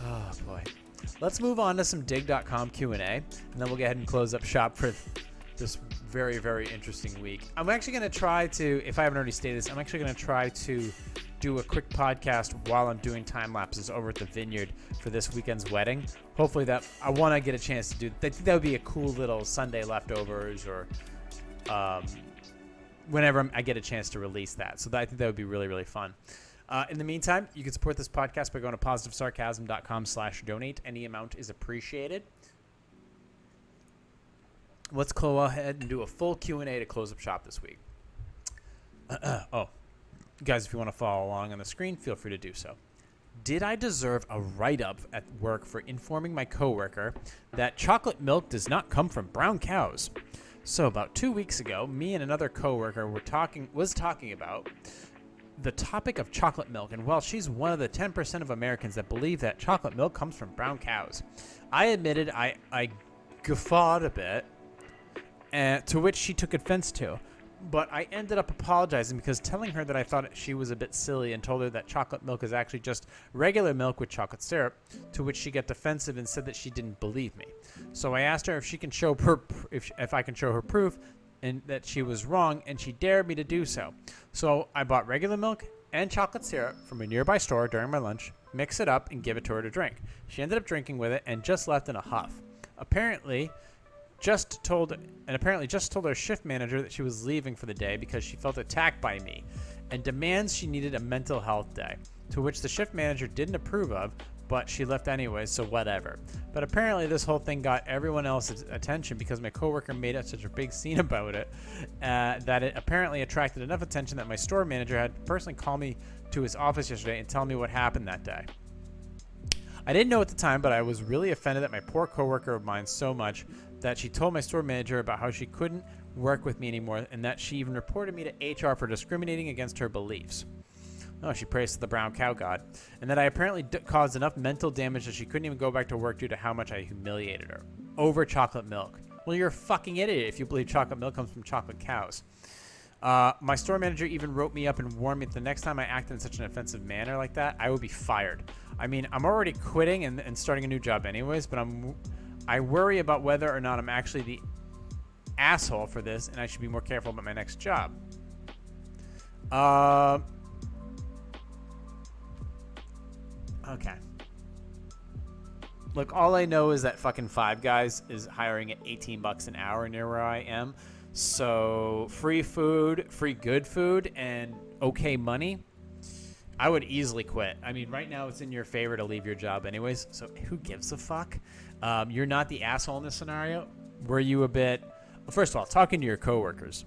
oh, boy. Let's move on to some dig dot com Q and A, and then we'll go ahead and close up shop for this very, very interesting week. I'm actually going to try to, if I haven't already stated this, I'm actually going to try to do a quick podcast while I'm doing time lapses over at the Vineyard for this weekend's wedding. Hopefully that... I want to get a chance to do... I think that would be a cool little Sunday leftovers or... Um, whenever I get a chance to release that. So that, I think that would be really, really fun. Uh, in the meantime, you can support this podcast by going to positive sarcasm dot com slash donate. Any amount is appreciated. Let's go ahead and do a full Q and A to close up shop this week. Oh, guys, if you want to follow along on the screen, feel free to do so. Did I deserve a write-up at work for informing my coworker that chocolate milk does not come from brown cows? So about two weeks ago, me and another coworker were talking was talking about the topic of chocolate milk, and while she's one of the ten percent of Americans that believe that chocolate milk comes from brown cows, I admitted I, I guffawed a bit, uh, to which she took offense to. But I ended up apologizing because telling her that I thought she was a bit silly and told her that chocolate milk is actually just regular milk with chocolate syrup, to which she got defensive and said that she didn't believe me. So I asked her if she can show her if, if I can show her proof and that she was wrong, and she dared me to do so. So I bought regular milk and chocolate syrup from a nearby store during my lunch, mix it up, and give it to her to drink. She ended up drinking with it and just left in a huff. Apparently... Just told and apparently just told her shift manager that she was leaving for the day because she felt attacked by me and demands she needed a mental health day, to which the shift manager didn't approve of, but she left anyway, so whatever. But apparently this whole thing got everyone else's attention because my coworker made up such a big scene about it uh, that it apparently attracted enough attention that my store manager had to personally call me to his office yesterday and tell me what happened that day. I didn't know at the time, but I was really offended that my poor coworker of mine so much that she told my store manager about how she couldn't work with me anymore, and that she even reported me to H R for discriminating against her beliefs. Oh, she prays to the brown cow god. And that I apparently d- caused enough mental damage that she couldn't even go back to work due to how much I humiliated her. Over chocolate milk. Well, you're a fucking idiot if you believe chocolate milk comes from chocolate cows. Uh, my store manager even wrote me up and warned me that the next time I act in such an offensive manner like that, I would be fired. I mean, I'm already quitting and, and starting a new job anyways, but I'm... I worry about whether or not I'm actually the asshole for this, and I should be more careful about my next job. Uh, okay. Look, all I know is that fucking Five Guys is hiring at eighteen bucks an hour near where I am. So free food, free good food, and okay money. I would easily quit. I mean, right now it's in your favor to leave your job anyways, so who gives a fuck? Um, you're not the asshole in this scenario. Were you a bit... First of all, talking to your coworkers.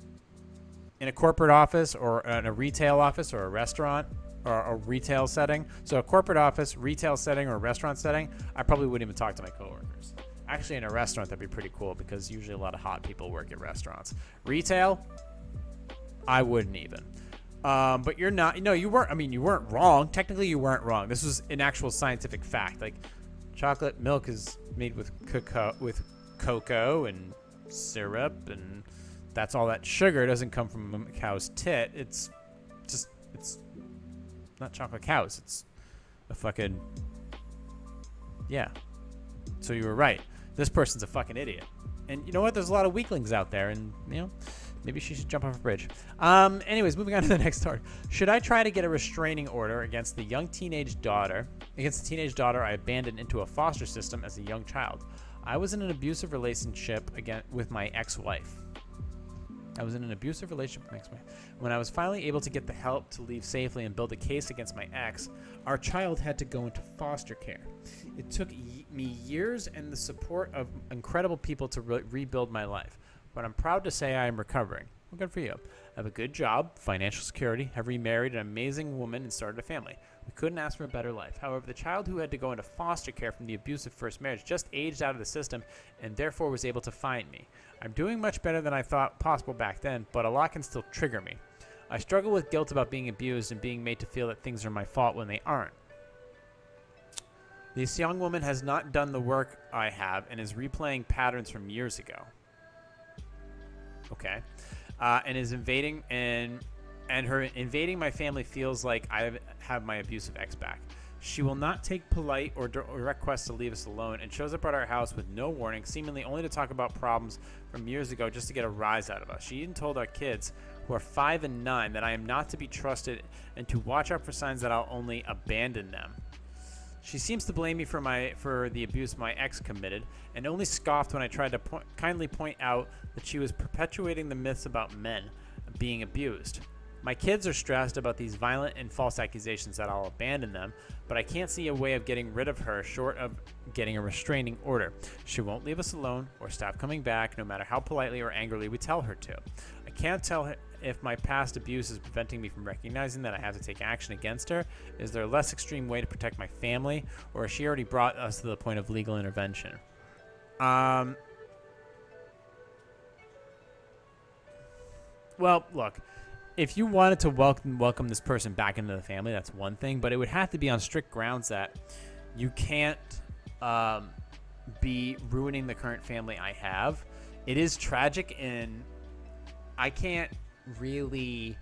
In a corporate office or in a retail office or a restaurant or a retail setting. So a corporate office, retail setting, or a restaurant setting, I probably wouldn't even talk to my coworkers. Actually, in a restaurant, that'd be pretty cool because usually a lot of hot people work at restaurants. Retail, I wouldn't even. Um, but you're not, no, you weren't, I mean, you weren't wrong. Technically, you weren't wrong. This was an actual scientific fact. Like, chocolate milk is made with cocoa, with cocoa and syrup, and that's all that sugar. It doesn't come from a cow's tit. It's just, it's not chocolate cows. It's a fucking, yeah. So you were right. This person's a fucking idiot. And you know what? There's a lot of weaklings out there, and, you know, maybe she should jump off a bridge. Um, anyways, moving on to the next article. Should I try to get a restraining order against the young teenage daughter, against the teenage daughter I abandoned into a foster system as a young child? I was in an abusive relationship again with my ex-wife. I was in an abusive relationship with my ex-wife. When I was finally able to get the help to leave safely and build a case against my ex, our child had to go into foster care. It took me years and the support of incredible people to re- rebuild my life. But I'm proud to say I am recovering. Well, good for you. I have a good job, financial security, have remarried an amazing woman, and started a family. We couldn't ask for a better life. However, the child who had to go into foster care from the abusive first marriage just aged out of the system and therefore was able to find me. I'm doing much better than I thought possible back then, but a lot can still trigger me. I struggle with guilt about being abused and being made to feel that things are my fault when they aren't. This young woman has not done the work I have and is replaying patterns from years ago. Okay, uh, and is invading and and her invading my family feels like I have my abusive ex back. She will not take polite or direct requests to leave us alone and shows up at our house with no warning, seemingly only to talk about problems from years ago just to get a rise out of us. She even told our kids, who are five and nine, that I am not to be trusted and to watch out for signs that I'll only abandon them. She seems to blame me for my for the abuse my ex committed and only scoffed when I tried to po- kindly point out that she was perpetuating the myths about men. being abused. My kids are stressed about these violent and false accusations that I'll abandon them, but I can't see a way of getting rid of her short of getting a restraining order. She won't leave us alone or stop coming back, no matter how politely or angrily we tell her to. I can't tell if my past abuse is preventing me from recognizing that I have to take action against her. Is there a less extreme way to protect my family, or has she already brought us to the point of legal intervention? Um. Well, look. If you wanted to welcome welcome this person back into the family, that's one thing, but it would have to be on strict grounds that you can't um, be ruining the current family I have. It is tragic, and I can't really,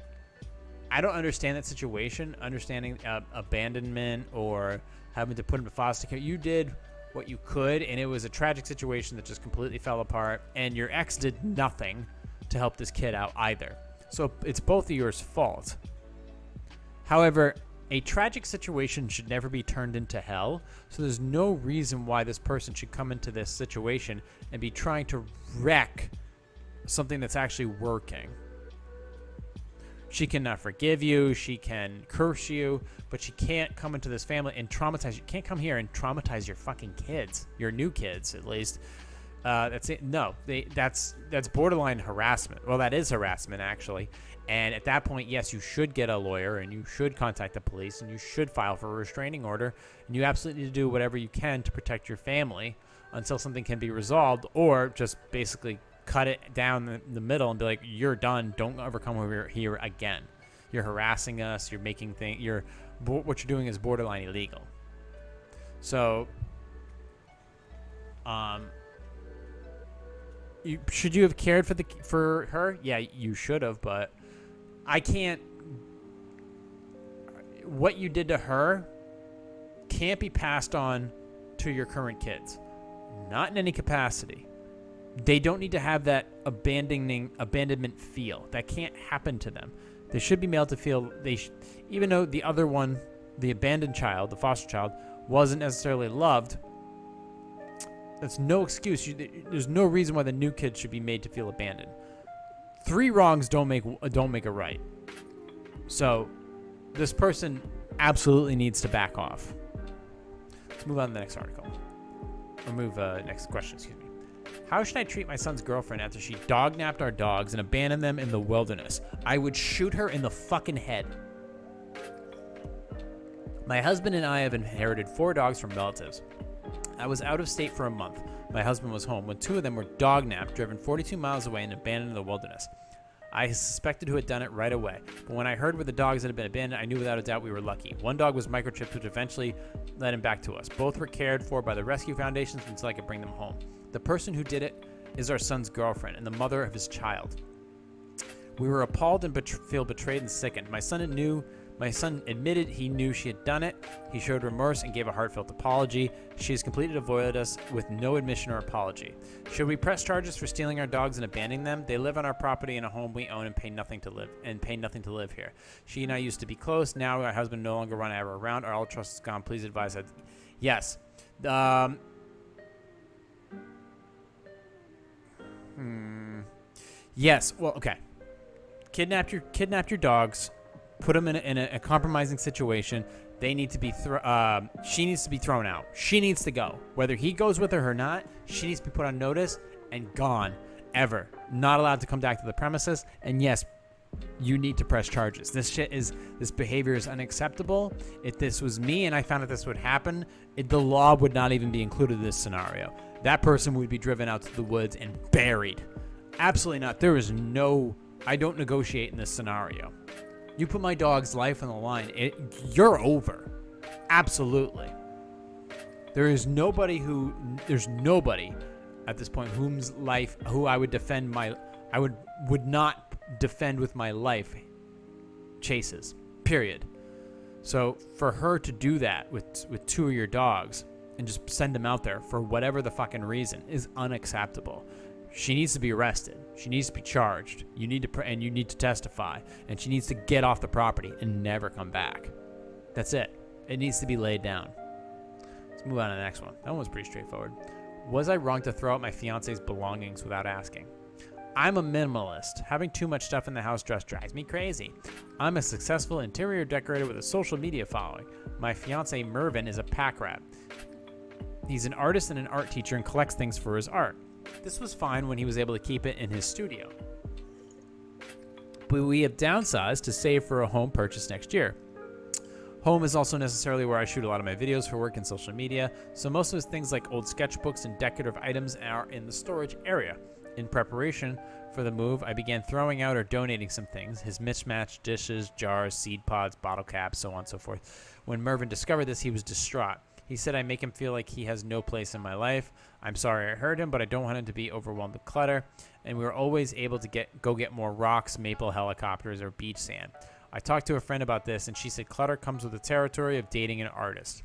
I don't understand that situation, understanding uh, abandonment or having to put him to foster care. You did what you could, and it was a tragic situation that just completely fell apart, and your ex did nothing to help this kid out either. So it's both of your fault. However, a tragic situation should never be turned into hell. So there's no reason why this person should come into this situation and be trying to wreck something that's actually working. She cannot forgive you. She can curse you, but she can't come into this family and traumatize you. Can't come here and traumatize your fucking kids, your new kids, at least. Uh, that's it. No, they, that's that's borderline harassment. Well, that is harassment, actually. And at that point, yes, you should get a lawyer, and you should contact the police, and you should file for a restraining order. And you absolutely need to do whatever you can to protect your family until something can be resolved, or just basically cut it down the, the middle and be like, you're done. Don't ever come over here again. You're harassing us. You're making things. You're what you're doing is borderline illegal. So, um. You, should you have cared for the for her? Yeah, you should have, but I can't. What you did to her can't be passed on to your current kids, not in any capacity. They don't need to have that abandoning abandonment feel. That can't happen to them. They should be made to feel they, sh even though the other one, the abandoned child, the foster child, wasn't necessarily loved. That's no excuse. You, there's no reason why the new kid should be made to feel abandoned. Three wrongs don't make don't make a right. So this person absolutely needs to back off. Let's move on to the next article. Or move uh, next question, excuse me. How should I treat my son's girlfriend after she dognapped our dogs and abandoned them in the wilderness? I would shoot her in the fucking head. My husband and I have inherited four dogs from relatives. I was out of state for a month. My husband was home when two of them were dognapped, driven forty-two miles away, and abandoned in the wilderness. I suspected who had done it right away, but when I heard where the dogs had been abandoned, I knew without a doubt we were lucky. One dog was microchipped, which eventually led him back to us. Both were cared for by the rescue foundations until I could bring them home. The person who did it is our son's girlfriend and the mother of his child. We were appalled and bet- feel betrayed and sickened. My son knew My son admitted he knew she had done it. He showed remorse and gave a heartfelt apology. She has completely avoided us with no admission or apology. Should we press charges for stealing our dogs and abandoning them? They live on our property in a home we own and pay nothing to live and pay nothing to live here. She and I used to be close. Now our husband no longer runs ever around. Our all trust is gone. Please advise us. Yes. Um, hmm. Yes. Well, okay. Kidnapped your kidnapped your dogs. Put them in a, in a, a compromising situation. They need to be. Thro uh, she needs to be thrown out. She needs to go. Whether he goes with her or not, she needs to be put on notice and gone. Ever not allowed to come back to the premises. And yes, you need to press charges. This shit is. This behavior is unacceptable. If this was me and I found that this would happen, it, the law would not even be included in this scenario. That person would be driven out to the woods and buried. Absolutely not. There is no. I don't negotiate in this scenario. You put my dog's life on the line, it, you're over. Absolutely. There is nobody who, there's nobody at this point whom's life, who I would defend my, I would, would not defend with my life chases, period. So for her to do that with, with two of your dogs and just send them out there for whatever the fucking reason is unacceptable. She needs to be arrested. She needs to be charged. You need to pr and you need to testify. And she needs to get off the property and never come back. That's it. It needs to be laid down. Let's move on to the next one. That one was pretty straightforward. Was I wrong to throw out my fiance's belongings without asking? I'm a minimalist. Having too much stuff in the house just drives me crazy. I'm a successful interior decorator with a social media following. My fiance Mervin is a pack rat. He's an artist and an art teacher and collects things for his art. This was fine when he was able to keep it in his studio. But we have downsized to save for a home purchase next year. Home is also necessarily where I shoot a lot of my videos for work and social media, so most of his things like old sketchbooks and decorative items are in the storage area. In preparation for the move, I began throwing out or donating some things, his mismatched dishes, jars, seed pods, bottle caps, so on and so forth. When Mervin discovered this, he was distraught. He said I make him feel like he has no place in my life. I'm sorry I hurt him, but I don't want him to be overwhelmed with clutter. And we were always able to get go get more rocks, maple helicopters, or beach sand. I talked to a friend about this, and she said clutter comes with the territory of dating an artist.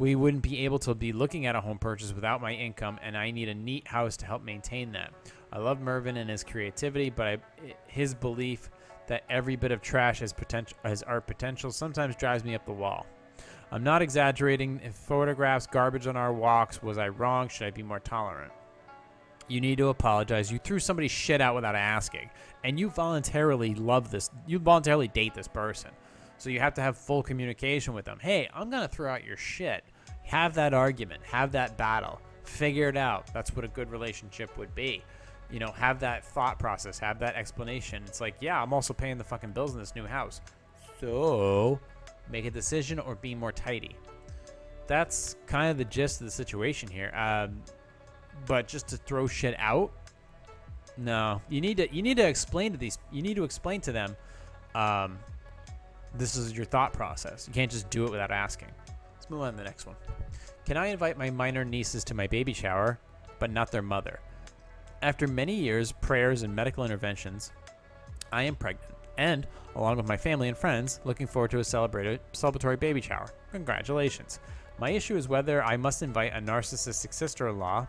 We wouldn't be able to be looking at a home purchase without my income, and I need a neat house to help maintain that. I love Mervin and his creativity, but I, his belief that every bit of trash has, potential, has art potential sometimes drives me up the wall. I'm not exaggerating. If photographs, garbage on our walks, was I wrong? Should I be more tolerant? You need to apologize. You threw somebody's shit out without asking, and you voluntarily love this. You voluntarily date this person. So you have to have full communication with them. Hey, I'm going to throw out your shit. Have that argument. Have that battle. Figure it out. That's what a good relationship would be. You know, have that thought process. Have that explanation. It's like, yeah, I'm also paying the fucking bills in this new house. So make a decision or be more tidy. That's kind of the gist of the situation here. Um, but just to throw shit out? No. You need to, you need to explain to these, you need to explain to them, um, this is your thought process. You can't just do it without asking. Let's move on to the next one. Can I invite my minor nieces to my baby shower, but not their mother? After many years, prayers, and medical interventions, I am pregnant and, along with my family and friends, looking forward to a celebratory baby shower. Congratulations. My issue is whether I must invite a narcissistic sister-in-law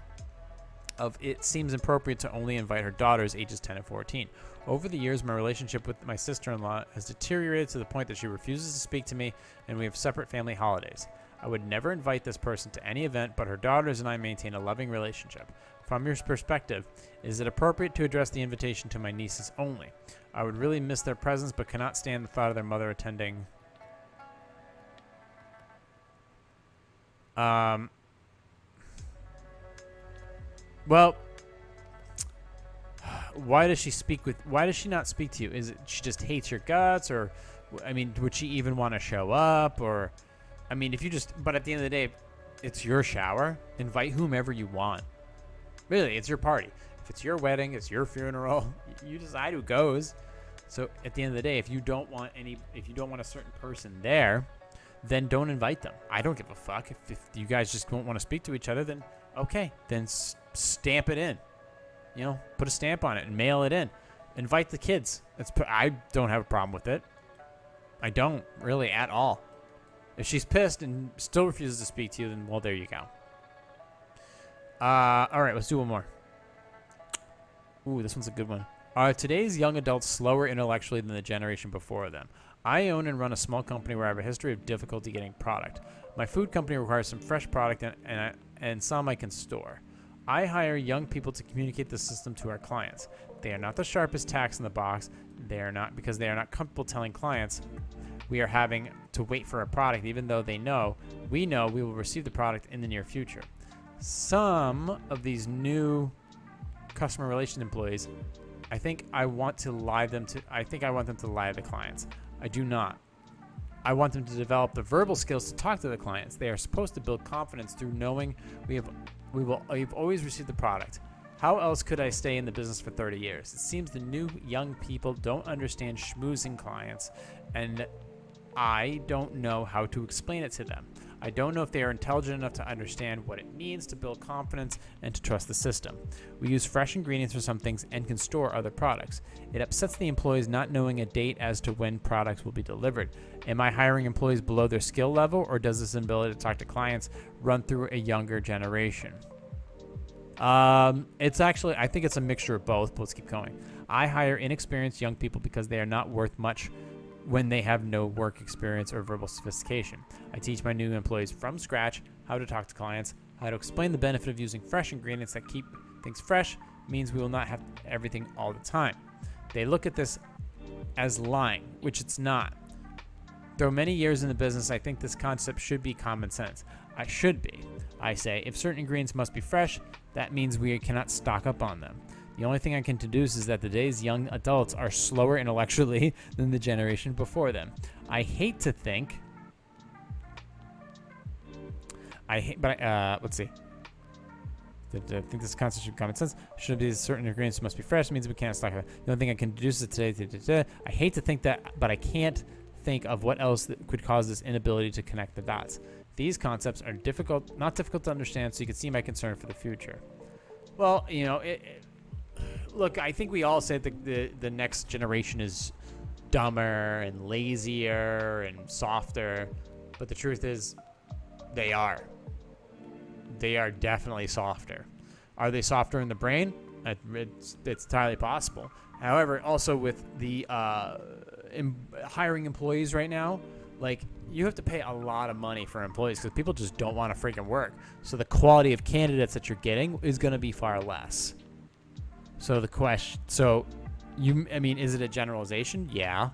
of it seems appropriate to only invite her daughters ages ten and fourteen. Over the years, my relationship with my sister-in-law has deteriorated to the point that she refuses to speak to me, and we have separate family holidays. I would never invite this person to any event, but her daughters and I maintain a loving relationship. From your perspective, is it appropriate to address the invitation to my nieces only? I would really miss their presence, but cannot stand the thought of their mother attending. Um... Well, why does she speak with? Why does she not speak to you? Is it she just hates your guts, or I mean, would she even want to show up? Or, I mean, if you just. But at the end of the day, it's your shower. Invite whomever you want. Really, it's your party. If it's your wedding, it's your funeral. You decide who goes. So at the end of the day, if you don't want any, if you don't want a certain person there, then don't invite them. I don't give a fuck. If, if you guys just don't want to speak to each other, then okay, then. Stamp it in, you know, put a stamp on it and mail it in. Invite the kids. That's I don't have a problem with it. I don't really at all. If she's pissed and still refuses to speak to you, then well, there you go. Uh, all right, let's do one more. Ooh, this one's a good one. Are today's young adults slower intellectually than the generation before them? I own and run a small company where I have a history of difficulty getting product. My food company requires some fresh product and and, I, and some I can store. I hire young people to communicate the system to our clients. They are not the sharpest tacks in the box. They are not because they are not comfortable telling clients we are having to wait for a product, even though they know we know we will receive the product in the near future. Some of these new customer relation employees, I think I want to lie them to. I think I want them to lie to the clients. I do not. I want them to develop the verbal skills to talk to the clients. They are supposed to build confidence through knowing we have. We will, you've always received the product. How else could I stay in the business for thirty years? It seems the new young people don't understand schmoozing clients, and I don't know how to explain it to them. I don't know if they are intelligent enough to understand what it means to build confidence and to trust the system. We use fresh ingredients for some things and can store other products. It upsets the employees not knowing a date as to when products will be delivered. Am I hiring employees below their skill level, or does this inability to talk to clients run through a younger generation? Um, it's actually, I think it's a mixture of both, but let's keep going. I hire inexperienced young people because they are not worth much when they have no work experience or verbal sophistication. I teach my new employees from scratch how to talk to clients, how to explain the benefit of using fresh ingredients that keep things fresh, means we will not have everything all the time. They look at this as lying, which it's not. Though many years in the business, I think this concept should be common sense. I should be. I say, if certain ingredients must be fresh, that means we cannot stock up on them. The only thing I can deduce is that today's young adults are slower intellectually than the generation before them. I hate to think... I hate, but I, uh, let's see. I think this concept should be common sense. Should be certain ingredients must be fresh. It means we can't stock up. The only thing I can deduce is today. I hate to think that, but I can't think of what else that could cause this inability to connect the dots. These concepts are difficult, not difficult to understand, so you can see my concern for the future. Well, you know, it, it, look, I think we all say that the, the next generation is dumber and lazier and softer, but the truth is they are. They are definitely softer. Are they softer in the brain? It's, it's entirely possible. However, also with the uh, em hiring employees right now, like you have to pay a lot of money for employees because people just don't want to freaking work. So the quality of candidates that you're getting is going to be far less. So the question, so you, I mean, is it a generalization? Yeah,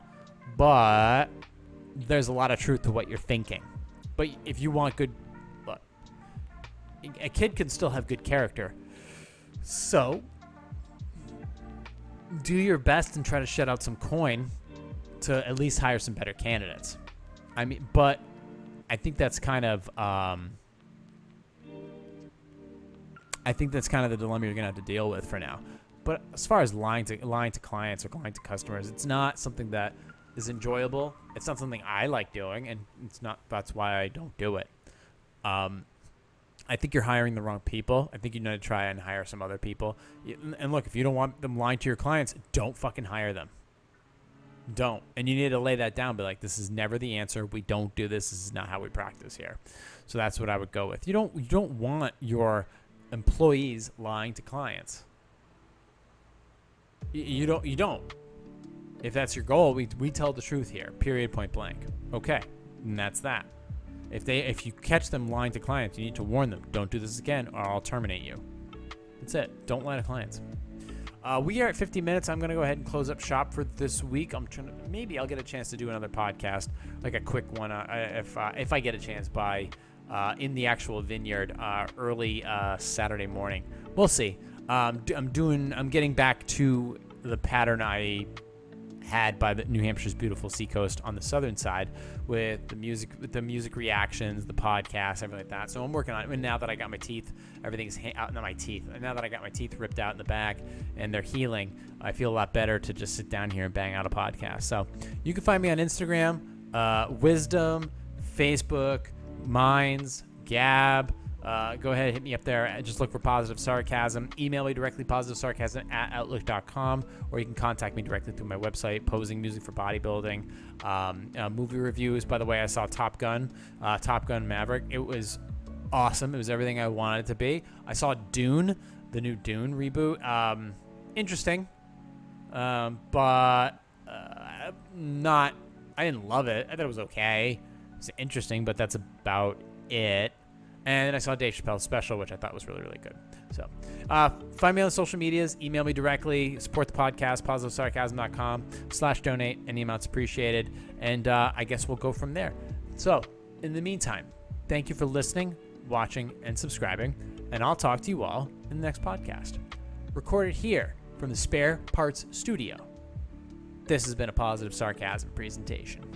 but there's a lot of truth to what you're thinking. But if you want good, look, a kid can still have good character. So do your best and try to shut out some coin to at least hire some better candidates. I mean, but I think that's kind of, um, I think that's kind of the dilemma you're going to have to deal with for now. But as far as lying to, lying to clients or lying to customers, it's not something that is enjoyable. It's not something I like doing, and it's not, that's why I don't do it. Um, I think you're hiring the wrong people. I think you need to try and hire some other people. And look, if you don't want them lying to your clients, don't fucking hire them. Don't. And you need to lay that down. Be like, this is never the answer. We don't do this. This is not how we practice here. So that's what I would go with. You don't, you don't want your employees lying to clients. You, you don't, you don't. If that's your goal, we, we tell the truth here, period, point blank. Okay. And that's that. If they, if you catch them lying to clients, you need to warn them. Don't do this again, or I'll terminate you. That's it. Don't lie to clients. Uh, we are at fifty minutes. I'm going to go ahead and close up shop for this week. I'm trying to, maybe I'll get a chance to do another podcast, like a quick one, uh, if uh, if I get a chance by uh, in the actual vineyard uh, early uh, Saturday morning. We'll see. Um, I'm doing. I'm getting back to the pattern I had by the New Hampshire's beautiful Seacoast on the southern side with the music, with the music reactions, the podcast, everything like that. So I'm working on it. And now that I got my teeth, everything's out in my teeth. And now that I got my teeth ripped out in the back and they're healing, I feel a lot better to just sit down here and bang out a podcast. So you can find me on Instagram, uh, Wisdom, Facebook, Minds, Gab. Uh, go ahead, hit me up there. Just look for Positive Sarcasm. Email me directly, positive sarcasm at outlook dot com, or you can contact me directly through my website, Posing Music for Bodybuilding. Um, uh, movie reviews, by the way, I saw Top Gun, uh, Top Gun Maverick. It was awesome. It was everything I wanted it to be. I saw Dune, the new Dune reboot. Um, interesting, um, but uh, not, I didn't love it. I thought it was okay. It was interesting, but that's about it. And then I saw Dave Chappelle's special, which I thought was really, really good. So uh, find me on social medias. Email me directly. Support the podcast, positive sarcasm dot com slash donate. Any amount's appreciated. And uh, I guess we'll go from there. So in the meantime, thank you for listening, watching, and subscribing. And I'll talk to you all in the next podcast. Recorded here from the Spare Parts Studio. This has been a Positive Sarcasm presentation.